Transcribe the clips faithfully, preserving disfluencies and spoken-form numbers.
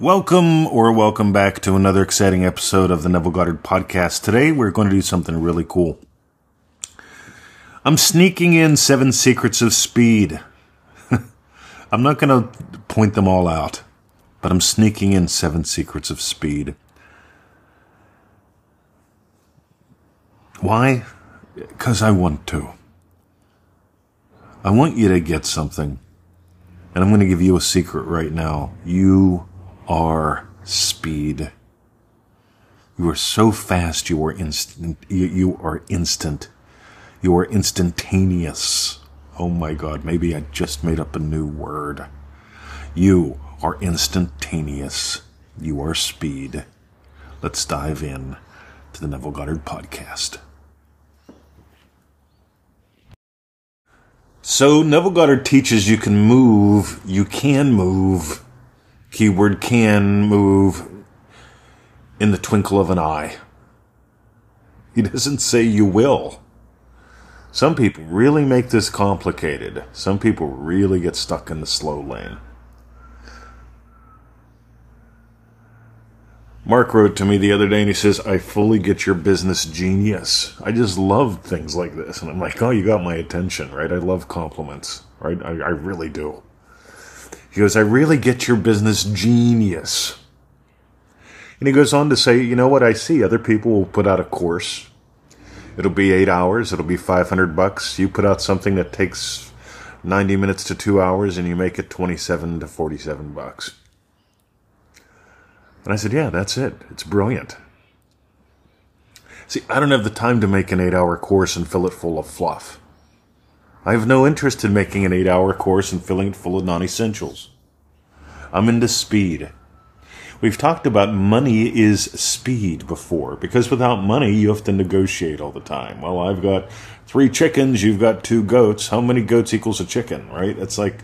Welcome or welcome back to another exciting episode of the Neville Goddard podcast. Today we're going to do something really cool. I'm sneaking in seven secrets of speed. I'm not going to point them all out, but I'm sneaking in seven secrets of speed. Why? Because I want to. I want you to get something. And I'm going to give you a secret right now. You are speed. You are so fast. You are instant. You, you are instant. You are instantaneous. Oh my God. Maybe I just made up a new word. You are instantaneous. You are speed. Let's dive in to the Neville Goddard podcast. So Neville Goddard teaches you can move, you can move, keyword can move, in the twinkle of an eye. He doesn't say you will. Some people really make this complicated. Some people really get stuck in the slow lane. Mark wrote to me the other day and he says, I fully get your business genius. I just love things like this. And I'm like, oh, you got my attention, right? I love compliments, right? I, I really do. He goes, I really get your business genius. And he goes on to say, you know what? I see other people will put out a course. It'll be eight hours. It'll be five hundred bucks. You put out something that takes ninety minutes to two hours and you make it twenty-seven to forty-seven bucks. And I said, yeah, that's it. It's brilliant. See, I don't have the time to make an eight-hour course and fill it full of fluff. I have no interest in making an eight-hour course and filling it full of non-essentials. I'm into speed. We've talked about money is speed before, because without money, you have to negotiate all the time. Well, I've got three chickens, you've got two goats. How many goats equals a chicken, right? It's like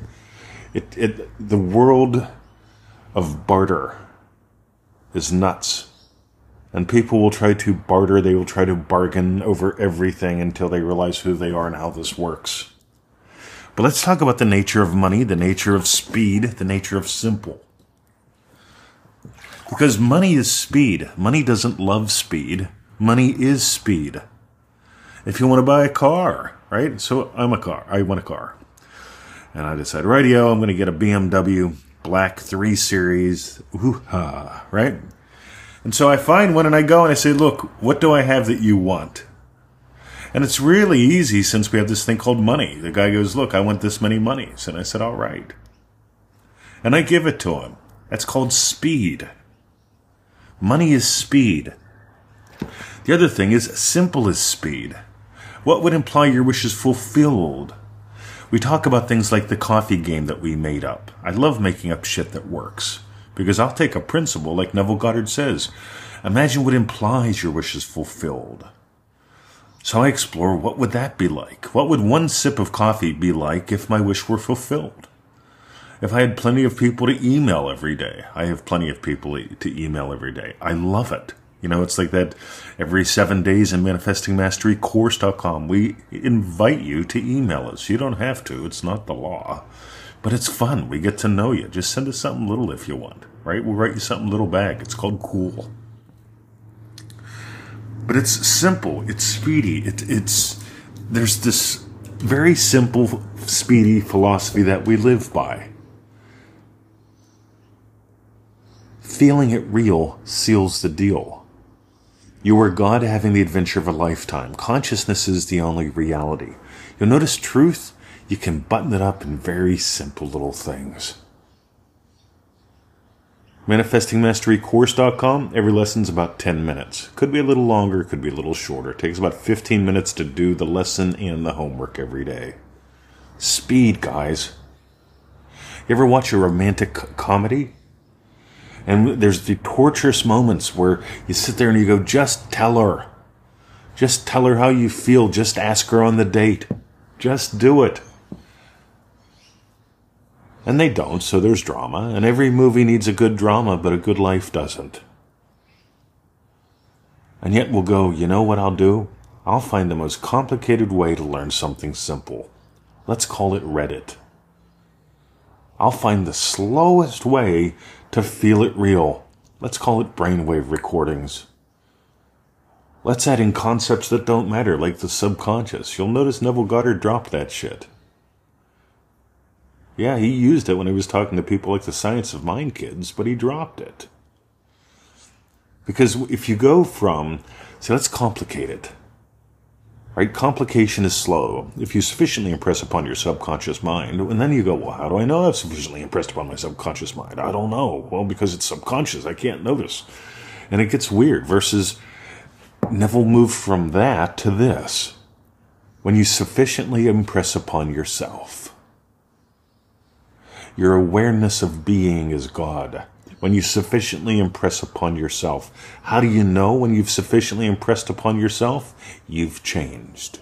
it, it, the world of barter is nuts. And people will try to barter, they will try to bargain over everything until they realize who they are and how this works. But let's talk about the nature of money, the nature of speed, the nature of simple. Because money is speed. Money doesn't love speed. Money is speed. If you want to buy a car, right? So I'm a car. I want a car. And I decide, rightio, I'm going to get a B M W Black three series, ooh-ha, right? And so I find one and I go and I say, look, what do I have that you want? And it's really easy since we have this thing called money. The guy goes, look, I want this many monies. And I said, all right. And I give it to him. That's called speed. Money is speed. The other thing is simple is speed. What would imply your wish is fulfilled? We talk about things like the coffee game that we made up. I love making up shit that works because I'll take a principle like Neville Goddard says. Imagine what implies your wish is fulfilled. So I explore what would that be like? What would one sip of coffee be like if my wish were fulfilled? If I had plenty of people to email every day. I have plenty of people to email every day. I love it. You know, it's like that every seven days in Manifesting Mastery Course dot com. We invite you to email us. You don't have to. It's not the law. But it's fun. We get to know you. Just send us something little if you want, right? We'll write you something little back. It's called cool. But it's simple. It's speedy. It, it's there's this very simple, speedy philosophy that we live by. Feeling it real seals the deal. You are God having the adventure of a lifetime. Consciousness is the only reality. You'll notice truth, you can button it up in very simple little things. Manifesting Mastery Course dot com, every lesson's about ten minutes. Could be a little longer, could be a little shorter. It takes about fifteen minutes to do the lesson and the homework every day. Speed, guys. You ever watch a romantic comedy? And there's the torturous moments where you sit there and you go, just tell her. Just tell her how you feel. Just ask her on the date. Just do it. And they don't, so there's drama. And every movie needs a good drama, but a good life doesn't. And yet we'll go, you know what I'll do? I'll find the most complicated way to learn something simple. Let's call it Reddit. I'll find the slowest way to feel it real. Let's call it brainwave recordings. Let's add in concepts that don't matter, like the subconscious. You'll notice Neville Goddard dropped that shit. Yeah, he used it when he was talking to people like the Science of Mind kids, but he dropped it. Because if you go from, see, let's complicate it. Right? Complication is slow. If you sufficiently impress upon your subconscious mind, and then you go, well, how do I know I've sufficiently impressed upon my subconscious mind? I don't know. Well, because it's subconscious, I can't notice. And it gets weird, versus Neville moved from that to this. When you sufficiently impress upon yourself, your awareness of being is God. When you sufficiently impress upon yourself. How do you know when you've sufficiently impressed upon yourself? You've changed.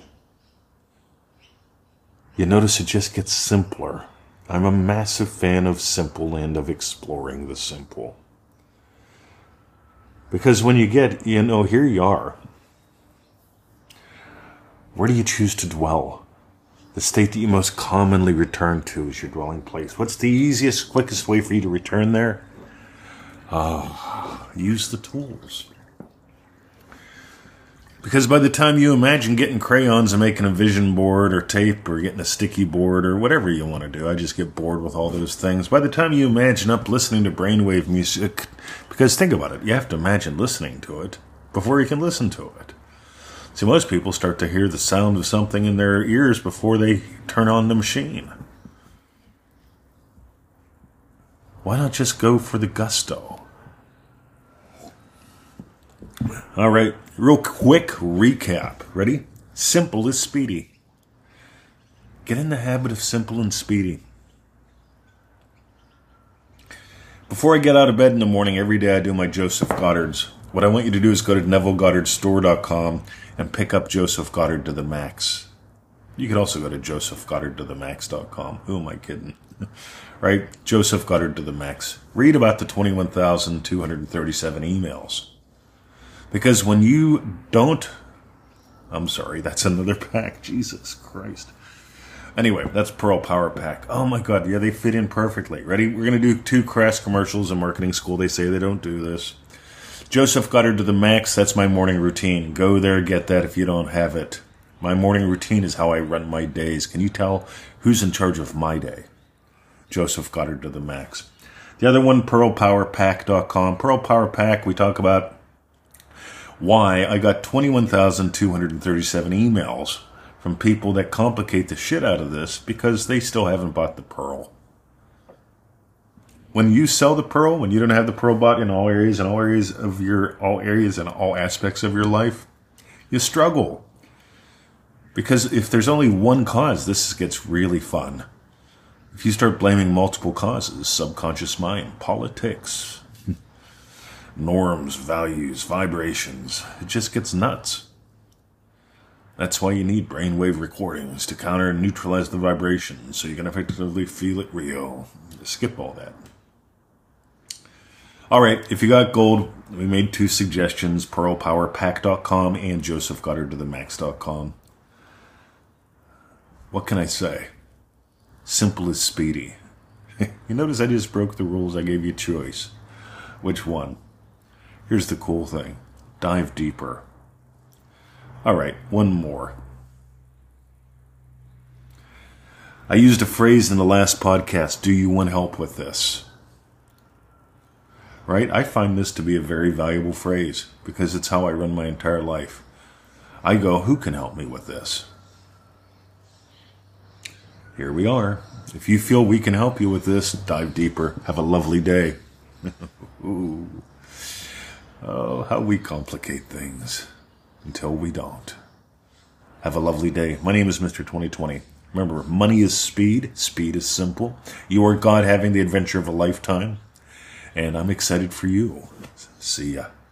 You notice it just gets simpler. I'm a massive fan of simple and of exploring the simple. Because when you get, you know, here you are. Where do you choose to dwell? The state that you most commonly return to is your dwelling place. What's the easiest, quickest way for you to return there? Oh, use the tools. Because by the time you imagine getting crayons and making a vision board or tape or getting a sticky board or whatever you want to do, I just get bored with all those things. By the time you imagine up listening to brainwave music, because think about it, you have to imagine listening to it before you can listen to it. See, most people start to hear the sound of something in their ears before they turn on the machine. Why not just go for the gusto? All right, real quick recap. Ready? Simple is speedy. Get in the habit of simple and speedy. Before I get out of bed in the morning, every day I do my Joseph Goddards. What I want you to do is go to neville goddard store dot com and pick up Joseph Goddard to the Max. You could also go to joseph goddard to the max dot com. Who am I kidding? Right? Joseph Goddard to the Max. Read about the twenty-one thousand two hundred thirty-seven emails. Because when you don't... I'm sorry, that's another pack. Jesus Christ. Anyway, that's Pearl Power Pack. Oh my God, yeah, they fit in perfectly. Ready? We're going to do two crass commercials in marketing school. They say they don't do this. Joseph Goddard to the Max, that's my morning routine. Go there, get that if you don't have it. My morning routine is how I run my days. Can you tell who's in charge of my day? Joseph Goddard to the Max. The other one, pearl power pack dot com. Pearl Power Pack, we talk about why I got twenty-one thousand two hundred thirty-seven emails from people that complicate the shit out of this because they still haven't bought the Pearl. When you sell the Pearl, when you don't have the Pearl bought in all areas and all areas of your all areas and all aspects of your life, you struggle. Because if there's only one cause, this gets really fun. If you start blaming multiple causes, subconscious mind, politics, norms, values, vibrations, it just gets nuts. That's why you need brainwave recordings to counter and neutralize the vibration so you can effectively feel it real. Skip all that. All right, if you got gold, we made two suggestions, pearl power pack dot com and joseph goddard to the max dot com. What can I say? Simple is speedy. You notice I just broke the rules. I gave you a choice. Which one? Here's the cool thing. Dive deeper. All right, one more. I used a phrase in the last podcast, do you want help with this? Right? I find this to be a very valuable phrase because it's how I run my entire life. I go, who can help me with this? Here we are. If you feel we can help you with this, dive deeper. Have a lovely day. Ooh. Oh, how we complicate things until we don't. Have a lovely day. My name is Mister Twenty Twenty. Remember, money is speed. Speed is simple. You are God having the adventure of a lifetime. And I'm excited for you. See ya.